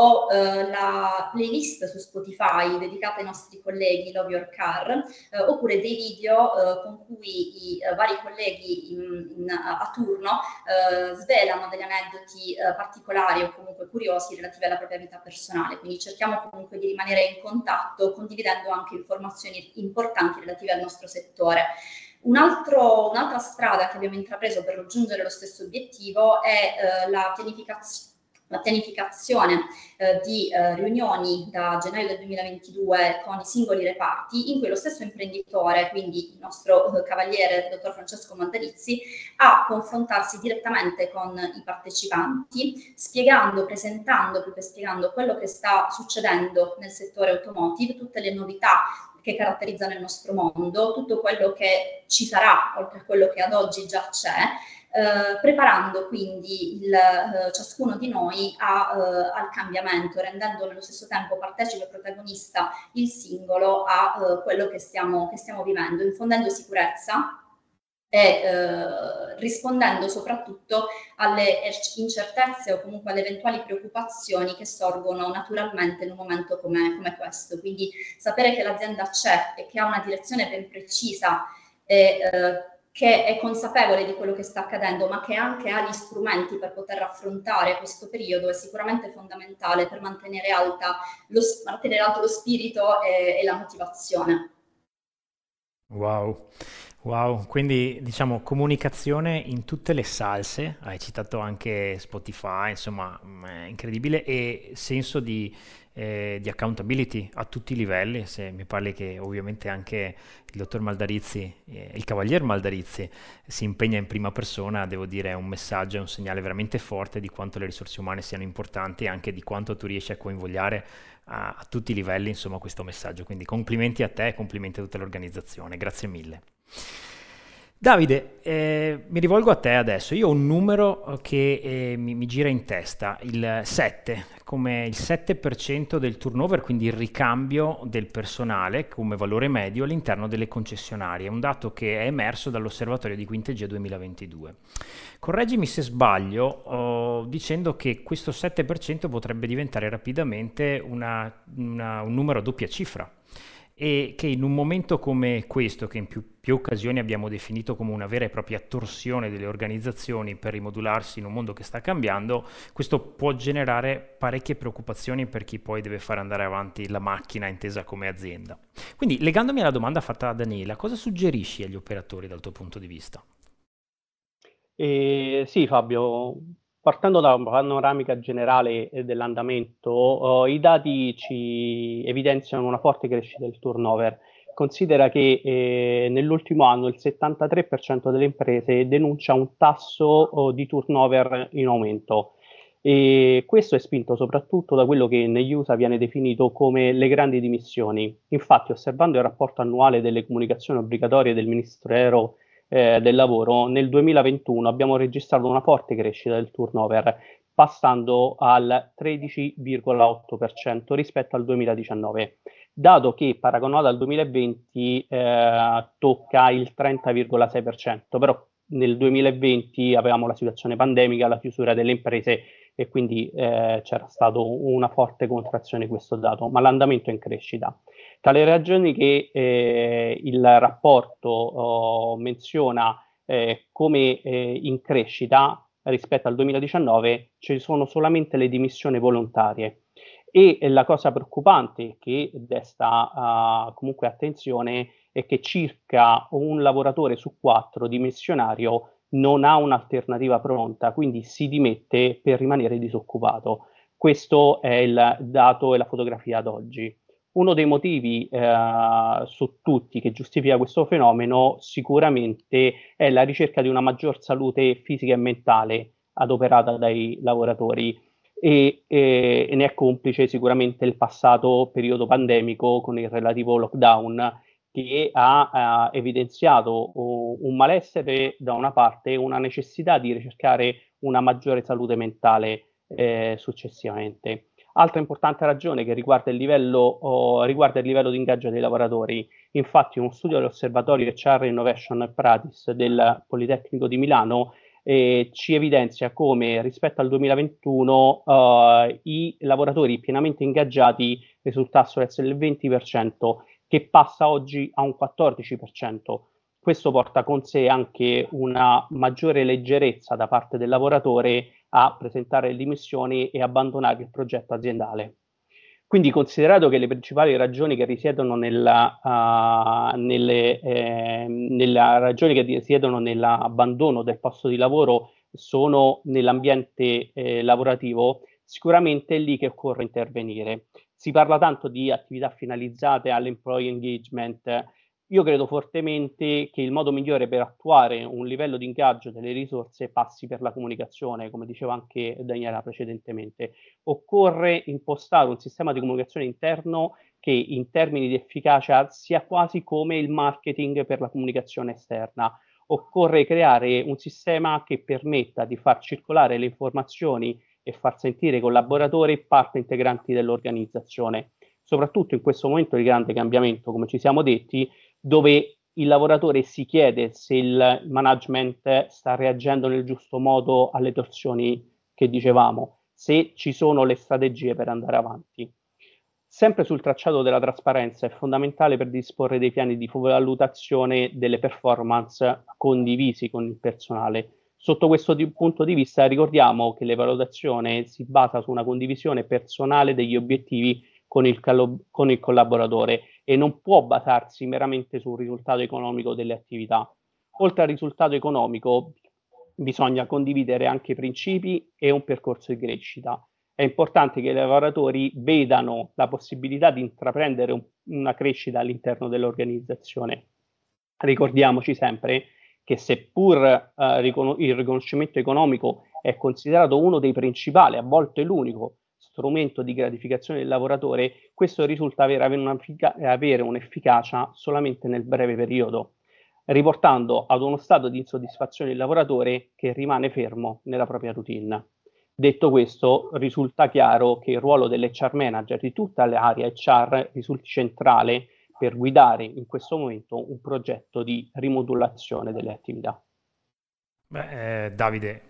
ho eh, la playlist su Spotify dedicata ai nostri colleghi Love Your Car, eh, oppure dei video eh, con cui i eh, vari colleghi in, in, a turno eh, svelano degli aneddoti eh, particolari o comunque curiosi relativi alla propria vita personale. Quindi cerchiamo comunque di rimanere in contatto, condividendo anche informazioni importanti relative al nostro settore. Un altro, un'altra strada che abbiamo intrapreso per raggiungere lo stesso obiettivo è eh, la pianificazione. La pianificazione eh, di eh, riunioni da gennaio del duemilaventidue con i singoli reparti, in cui lo stesso imprenditore, quindi il nostro eh, cavaliere, il dottor Francesco Maldarizzi, a confrontarsi direttamente con i partecipanti, spiegando, presentando, più che spiegando, quello che sta succedendo nel settore automotive, tutte le novità che caratterizzano il nostro mondo, tutto quello che ci sarà, oltre a quello che ad oggi già c'è, Eh, preparando quindi il, eh, ciascuno di noi a, eh, al cambiamento, rendendo nello stesso tempo partecipe e protagonista il singolo a eh, quello che stiamo, che stiamo vivendo, infondendo sicurezza e eh, rispondendo soprattutto alle incertezze o comunque alle eventuali preoccupazioni che sorgono naturalmente in un momento come, come questo. Quindi sapere che l'azienda c'è e che ha una direzione ben precisa e eh, che è consapevole di quello che sta accadendo, ma che anche ha gli strumenti per poter affrontare questo periodo, è sicuramente fondamentale per mantenere, alta lo, mantenere alto lo spirito e, e la motivazione. Wow, wow, quindi diciamo comunicazione in tutte le salse, hai citato anche Spotify, insomma, è incredibile, e senso di... Eh, di accountability a tutti i livelli. Se mi parli che ovviamente anche il dottor Maldarizzi, eh, il cavalier Maldarizzi si impegna in prima persona, devo dire è un messaggio, è un segnale veramente forte di quanto le risorse umane siano importanti e anche di quanto tu riesci a coinvolgere a, a tutti i livelli, insomma, questo messaggio. Quindi complimenti a te, complimenti a tutta l'organizzazione, grazie mille. Davide, eh, mi rivolgo a te adesso. Io ho un numero che eh, mi, mi gira in testa, il sette, come il sette per cento del turnover, quindi il ricambio del personale come valore medio all'interno delle concessionarie, un dato che è emerso dall'osservatorio di Quintegia duemilaventidue. Correggimi se sbaglio, oh, dicendo che questo sette per cento potrebbe diventare rapidamente una, una, un numero a doppia cifra, e che in un momento come questo, che in più, più occasioni abbiamo definito come una vera e propria torsione delle organizzazioni per rimodularsi in un mondo che sta cambiando, questo può generare parecchie preoccupazioni per chi poi deve far andare avanti la macchina intesa come azienda. Quindi, legandomi alla domanda fatta da Daniela, cosa suggerisci agli operatori dal tuo punto di vista? Eh, sì, Fabio. Partendo da una panoramica generale dell'andamento, eh, i dati ci evidenziano una forte crescita del turnover. Considera che eh, nell'ultimo anno il settantatré per cento delle imprese denuncia un tasso oh, di turnover in aumento. E questo è spinto soprattutto da quello che negli U S A viene definito come le grandi dimissioni. Infatti, osservando il rapporto annuale delle comunicazioni obbligatorie del Ministero Eh, del lavoro, nel duemilaventuno abbiamo registrato una forte crescita del turnover, passando al tredici virgola otto per cento rispetto al duemiladiciannove, dato che paragonato al duemilaventi eh, tocca il trenta virgola sei per cento, però nel duemilaventi avevamo la situazione pandemica, la chiusura delle imprese e quindi eh, c'era stata una forte contrazione di questo dato, ma l'andamento è in crescita. Tra le ragioni che eh, il rapporto oh, menziona eh, come eh, in crescita rispetto al duemiladiciannove ci sono solamente le dimissioni volontarie, e la cosa preoccupante che desta uh, comunque attenzione è che circa un lavoratore su quattro dimissionario non ha un'alternativa pronta, quindi si dimette per rimanere disoccupato. Questo è il dato e la fotografia ad oggi. Uno dei motivi eh, su tutti che giustifica questo fenomeno sicuramente è la ricerca di una maggior salute fisica e mentale adoperata dai lavoratori, e, e, e ne è complice sicuramente il passato periodo pandemico con il relativo lockdown, che ha, ha evidenziato oh, un malessere da una parte e una necessità di ricercare una maggiore salute mentale eh, successivamente. Altra importante ragione che riguarda il livello, oh, riguarda il livello di ingaggio dei lavoratori. Infatti uno studio dell'osservatorio acca erre Innovation Practice del Politecnico di Milano eh, ci evidenzia come rispetto al duemilaventuno eh, i lavoratori pienamente ingaggiati risultassero essere il venti per cento, che passa oggi a un quattordici per cento. Questo porta con sé anche una maggiore leggerezza da parte del lavoratore a presentare le dimissioni e abbandonare il progetto aziendale. Quindi, considerato che le principali ragioni che risiedono nella, uh, nelle, eh, nella ragioni che risiedono nell'abbandono del posto di lavoro sono nell'ambiente eh, lavorativo, sicuramente è lì che occorre intervenire. Si parla tanto di attività finalizzate all'employee engagement. Io credo fortemente che il modo migliore per attuare un livello di ingaggio delle risorse passi per la comunicazione, come diceva anche Daniela precedentemente. Occorre impostare un sistema di comunicazione interno che in termini di efficacia sia quasi come il marketing per la comunicazione esterna. Occorre creare un sistema che permetta di far circolare le informazioni e far sentire i collaboratori parte integranti dell'organizzazione, soprattutto in questo momento di grande cambiamento, come ci siamo detti, dove il lavoratore si chiede se il management sta reagendo nel giusto modo alle torsioni che dicevamo, se ci sono le strategie per andare avanti. Sempre sul tracciato della trasparenza è fondamentale per disporre dei piani di valutazione delle performance condivisi con il personale. Sotto questo di- punto di vista ricordiamo che la valutazione si basa su una condivisione personale degli obiettivi con il, calo- con il collaboratore e non può basarsi meramente sul risultato economico delle attività. Oltre al risultato economico bisogna condividere anche principi e un percorso di crescita. È importante che i lavoratori vedano la possibilità di intraprendere un- una crescita all'interno dell'organizzazione. Ricordiamoci sempre che seppur eh, ricon- il riconoscimento economico è considerato uno dei principali, a volte l'unico, strumento di gratificazione del lavoratore, questo risulta avere, avere un'efficacia solamente nel breve periodo, riportando ad uno stato di insoddisfazione il lavoratore che rimane fermo nella propria routine. Detto questo, risulta chiaro che il ruolo dell'H R manager di tutta l'area H R risulti centrale per guidare in questo momento un progetto di rimodulazione delle attività. Beh, eh, Davide,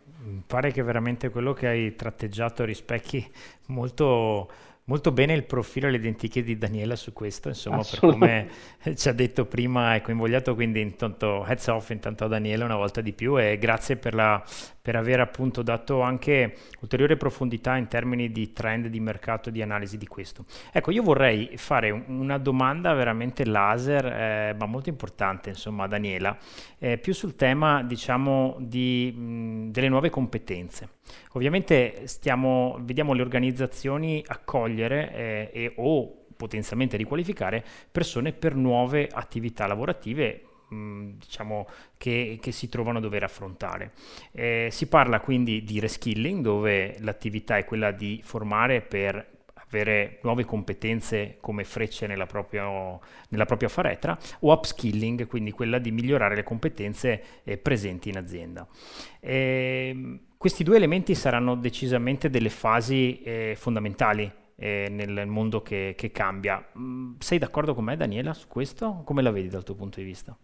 pare che veramente quello che hai tratteggiato rispecchi molto, molto bene il profilo e l'identiche di Daniela su questo, insomma, per come ci ha detto prima è coinvolto, quindi intanto heads off intanto a Daniela una volta di più e grazie per, la, per aver appunto dato anche ulteriore profondità in termini di trend di mercato e di analisi di questo. Ecco, io vorrei fare una domanda veramente laser, eh, ma molto importante insomma a Daniela, eh, più sul tema diciamo di, mh, delle nuove competenze. Ovviamente stiamo, vediamo le organizzazioni accogliere eh, e o potenzialmente riqualificare persone per nuove attività lavorative mh, diciamo che, che si trovano a dover affrontare. Eh, si parla quindi di reskilling, dove l'attività è quella di formare per avere nuove competenze come frecce nella propria, nella propria faretra, o upskilling, quindi quella di migliorare le competenze eh, presenti in azienda. Eh, Questi due elementi saranno decisamente delle fasi eh, fondamentali eh, nel mondo che, che cambia. Sei d'accordo con me, Daniela, su questo? Come la vedi dal tuo punto di vista?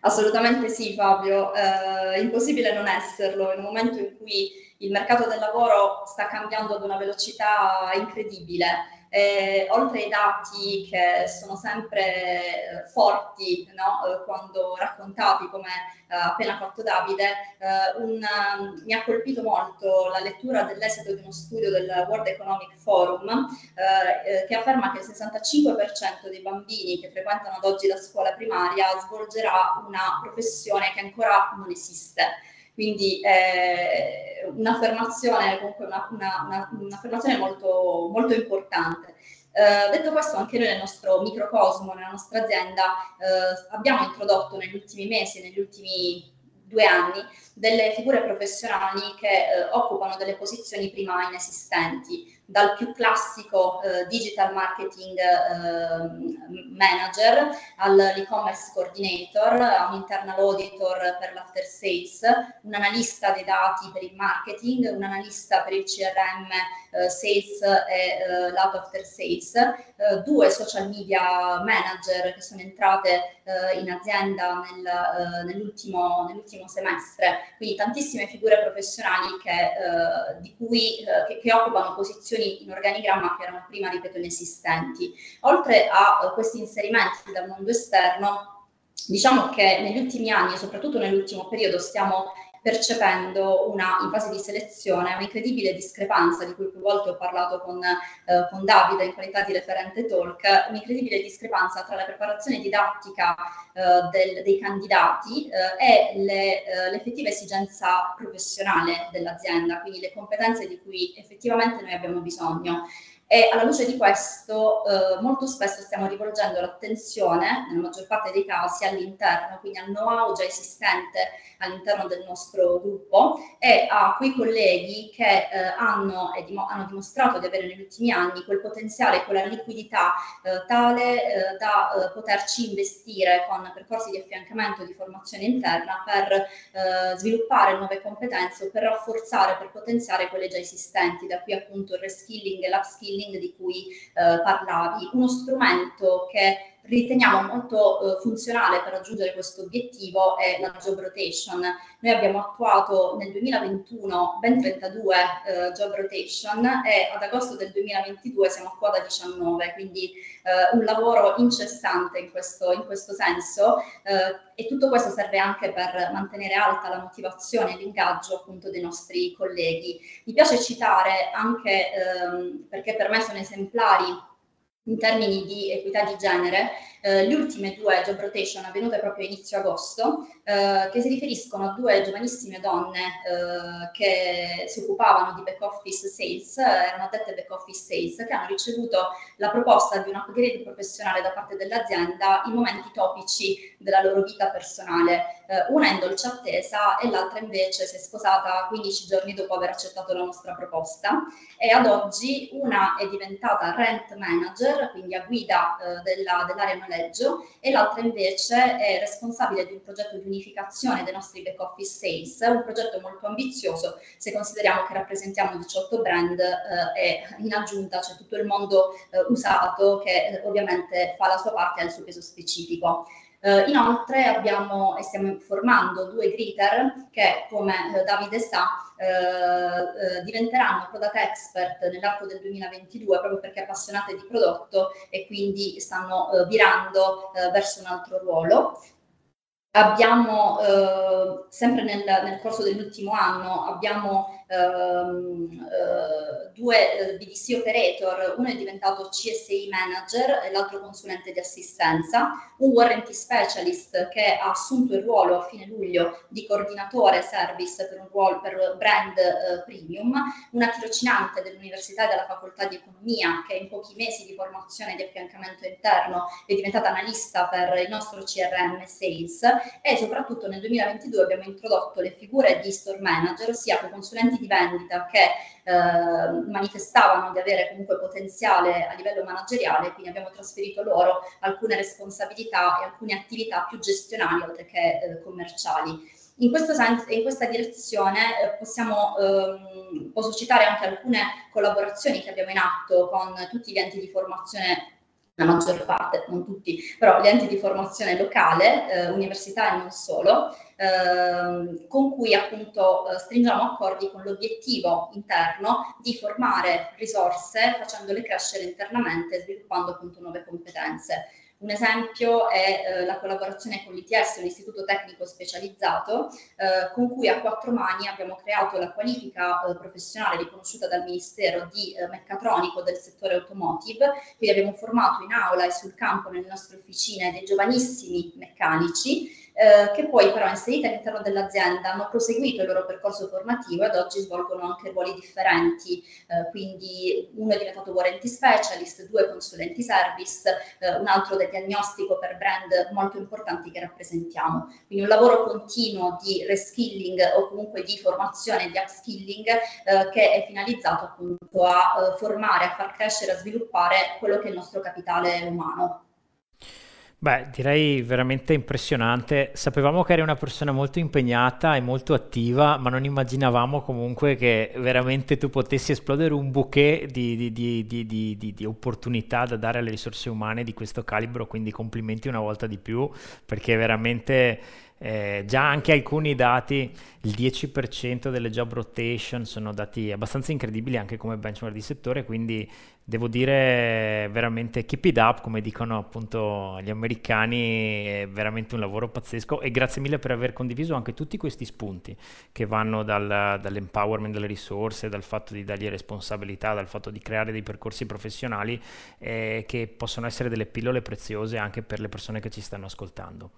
Assolutamente sì, Fabio. Eh, impossibile non esserlo. Nel momento in cui il mercato del lavoro sta cambiando ad una velocità incredibile, eh, oltre ai dati che sono sempre eh, forti, no? eh, quando raccontati come ha appena fatto Davide, eh, un, um, mi ha colpito molto la lettura dell'esito di uno studio del World Economic Forum eh, eh, che afferma che il sessantacinque per cento dei bambini che frequentano ad oggi la scuola primaria svolgerà una professione che ancora non esiste. Quindi è eh, un'affermazione, comunque una, una, una, un'affermazione molto, molto importante. Eh, detto questo, anche noi nel nostro microcosmo, nella nostra azienda, eh, abbiamo introdotto negli ultimi mesi, negli ultimi due anni, delle figure professionali che eh, occupano delle posizioni prima inesistenti, dal più classico eh, digital marketing eh, manager all'e-commerce coordinator, a un internal auditor per l'after sales, un analista dei dati per il marketing, un analista per il C R M eh, sales e eh, lato after sales, eh, due social media manager che sono entrate eh, in azienda nel, eh, nell'ultimo, nell'ultimo ultimo semestre, quindi tantissime figure professionali che, eh, di cui, eh, che, che occupano posizioni in organigramma che erano prima, ripeto, inesistenti. Oltre a eh, questi inserimenti dal mondo esterno, diciamo che negli ultimi anni, e soprattutto nell'ultimo periodo, stiamo percependo una, in fase di selezione, un'incredibile discrepanza, di cui più volte ho parlato con, eh, con Davide in qualità di referente Talk, un'incredibile discrepanza tra la preparazione didattica eh, del, dei candidati eh, e le, eh, l'effettiva esigenza professionale dell'azienda, quindi le competenze di cui effettivamente noi abbiamo bisogno. E alla luce di questo eh, molto spesso stiamo rivolgendo l'attenzione, nella maggior parte dei casi, all'interno, quindi al know-how già esistente all'interno del nostro gruppo e a quei colleghi che eh, hanno, e dim- hanno dimostrato di avere negli ultimi anni quel potenziale, quella liquidità eh, tale eh, da eh, poterci investire con percorsi di affiancamento e di formazione interna per eh, sviluppare nuove competenze o per rafforzare, per potenziare quelle già esistenti, da qui appunto il reskilling e l'upskilling di cui eh, parlavi. Uno strumento che riteniamo molto eh, funzionale per raggiungere questo obiettivo è la job rotation. Noi abbiamo attuato nel duemilaventuno ben trentadue eh, job rotation e ad agosto del duemilaventidue siamo a quota diciannove, quindi eh, un lavoro incessante in questo, in questo senso eh, e tutto questo serve anche per mantenere alta la motivazione e l'ingaggio appunto dei nostri colleghi. Mi piace citare anche, ehm, perché per me sono esemplari in termini di equità di genere, eh, le ultime due job rotation avvenute proprio a inizio agosto, eh, che si riferiscono a due giovanissime donne eh, che si occupavano di back office sales, erano addette back office sales, che hanno ricevuto la proposta di un upgrade professionale da parte dell'azienda in momenti topici della loro vita personale. Eh, una è in dolce attesa e l'altra invece si è sposata quindici giorni dopo aver accettato la nostra proposta, e ad oggi una è diventata rent manager, quindi a guida eh, della, dell'area noleggio, e l'altra invece è responsabile di un progetto di unificazione dei nostri back office sales, un progetto molto ambizioso se consideriamo che rappresentiamo diciotto brand eh, e in aggiunta c'è tutto il mondo eh, usato che eh, ovviamente fa la sua parte e ha il suo peso specifico. Uh, inoltre abbiamo e stiamo formando due greeter che, come uh, Davide sa, uh, uh, diventeranno product expert nell'arco del duemilaventidue, proprio perché appassionate di prodotto e quindi stanno uh, virando uh, verso un altro ruolo. Abbiamo, eh, sempre nel, nel corso dell'ultimo anno, abbiamo ehm, eh, due eh, B D C operator, uno è diventato C S I manager e l'altro consulente di assistenza, un warranty specialist che ha assunto il ruolo a fine luglio di coordinatore service per un ruolo per brand eh, premium, una tirocinante dell'università e della facoltà di economia che in pochi mesi di formazione e di affiancamento interno è diventata analista per il nostro C R M sales. E soprattutto nel duemilaventidue abbiamo introdotto le figure di store manager, ossia quei consulenti di vendita che eh, manifestavano di avere comunque potenziale a livello manageriale, quindi abbiamo trasferito loro alcune responsabilità e alcune attività più gestionali oltre che eh, commerciali. In questo senso, in questa direzione possiamo, ehm, posso citare anche alcune collaborazioni che abbiamo in atto con tutti gli enti di formazione, la maggior parte, non tutti, però gli enti di formazione locale, eh, università e non solo, eh, con cui appunto eh, stringiamo accordi con l'obiettivo interno di formare risorse facendole crescere internamente, sviluppando appunto nuove competenze. Un esempio è eh, la collaborazione con l'I T S, un istituto tecnico specializzato, eh, con cui a quattro mani abbiamo creato la qualifica eh, professionale riconosciuta dal Ministero di eh, meccatronico del settore automotive, quindi abbiamo formato in aula e sul campo nelle nostre officine dei giovanissimi meccanici, Eh, che poi però inseriti all'interno dell'azienda hanno proseguito il loro percorso formativo e ad oggi svolgono anche ruoli differenti, eh, quindi uno è diventato warranty specialist, due consulenti service, eh, un altro del diagnostico per brand molto importanti che rappresentiamo. Quindi un lavoro continuo di reskilling o comunque di formazione e di upskilling eh, che è finalizzato appunto a eh, formare, a far crescere, a sviluppare quello che è il nostro capitale umano. Beh, direi veramente impressionante. Sapevamo che eri una persona molto impegnata e molto attiva, ma non immaginavamo comunque che veramente tu potessi esplodere un bouquet di, di, di, di, di, di, di opportunità da dare alle risorse umane di questo calibro, quindi complimenti una volta di più, perché veramente eh, già anche alcuni dati, il dieci per cento delle job rotation sono dati abbastanza incredibili anche come benchmark di settore, quindi devo dire veramente keep it up, come dicono appunto gli americani, è veramente un lavoro pazzesco, e grazie mille per aver condiviso anche tutti questi spunti che vanno dal, dall'empowerment delle risorse, dal fatto di dargli responsabilità, dal fatto di creare dei percorsi professionali eh, che possono essere delle pillole preziose anche per le persone che ci stanno ascoltando.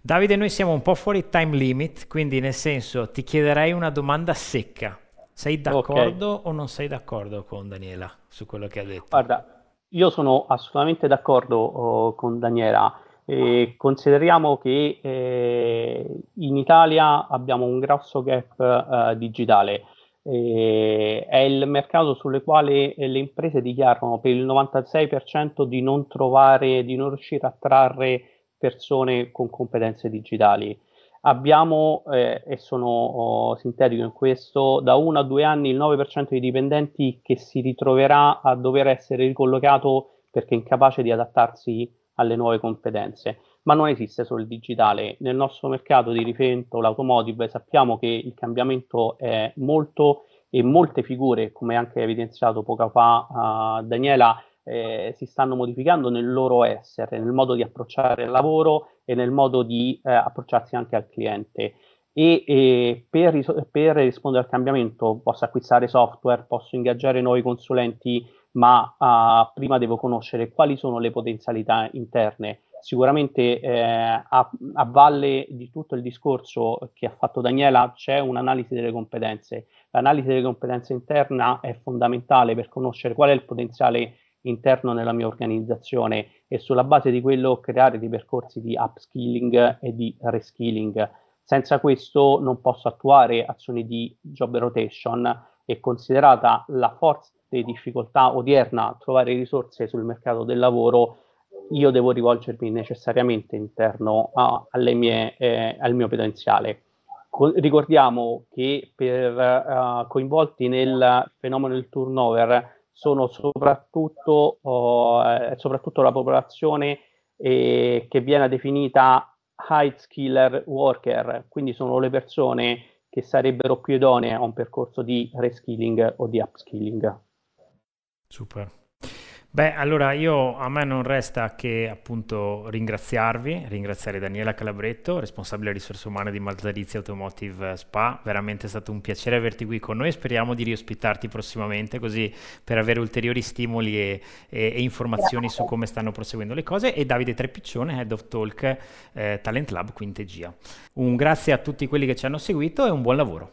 Davide, noi siamo un po' fuori time limit, quindi nel senso ti chiederei una domanda secca. Sei d'accordo okay. o non sei d'accordo con Daniela su quello che ha detto? Guarda, io sono assolutamente d'accordo oh, con Daniela. Eh, consideriamo che eh, in Italia abbiamo un grosso gap eh, digitale. Eh, è il mercato sulle quali le imprese dichiarano per il novantasei per cento di non trovare, di non riuscire a trarre persone con competenze digitali. Abbiamo, eh, e sono oh, sintetico in questo, da uno a due anni il nove per cento dei dipendenti che si ritroverà a dover essere ricollocato perché è incapace di adattarsi alle nuove competenze. Ma non esiste solo il digitale. Nel nostro mercato di riferimento, l'automotive, sappiamo che il cambiamento è molto, e molte figure, come anche evidenziato poco fa uh, Daniela, Eh, si stanno modificando nel loro essere, nel modo di approcciare il lavoro e nel modo di eh, approcciarsi anche al cliente. E, e per, ris- per rispondere al cambiamento posso acquistare software, posso ingaggiare nuovi consulenti, ma ah, prima devo conoscere quali sono le potenzialità interne. Sicuramente eh, a, a valle di tutto il discorso che ha fatto Daniela c'è un'analisi delle competenze. L'analisi delle competenze interna è fondamentale per conoscere qual è il potenziale interno nella mia organizzazione e sulla base di quello creare dei percorsi di upskilling e di reskilling. Senza questo non posso attuare azioni di job rotation, e considerata la forte difficoltà odierna a trovare risorse sul mercato del lavoro, io devo rivolgermi necessariamente interno a, alle mie, eh, al mio potenziale. Co- ricordiamo che per eh, coinvolti nel fenomeno del turnover sono soprattutto, oh, eh, soprattutto la popolazione eh, che viene definita high skiller worker, quindi sono le persone che sarebbero più idonee a un percorso di reskilling o di upskilling. Super. Beh, allora io a me non resta che appunto ringraziarvi, ringraziare Daniela Calabretto, responsabile risorse umane di Maldarizzi Automotive Spa. Veramente è stato un piacere averti qui con noi, speriamo di riospitarti prossimamente così per avere ulteriori stimoli e, e, e informazioni Grazie. Su come stanno proseguendo le cose. E Davide Trepiccione, Head of Talk eh, Talent Lab Quintegia. Un grazie a tutti quelli che ci hanno seguito e un buon lavoro.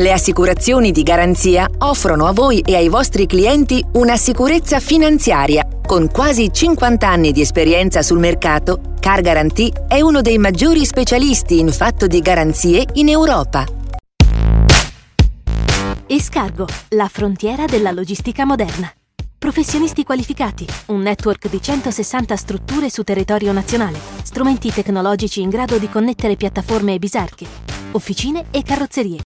Le assicurazioni di garanzia offrono a voi e ai vostri clienti una sicurezza finanziaria. Con quasi cinquanta anni di esperienza sul mercato, Car Guarantee è uno dei maggiori specialisti in fatto di garanzie in Europa. Escargo, la frontiera della logistica moderna. Professionisti qualificati, un network di centosessanta strutture su territorio nazionale, strumenti tecnologici in grado di connettere piattaforme e bisarche, officine e carrozzerie.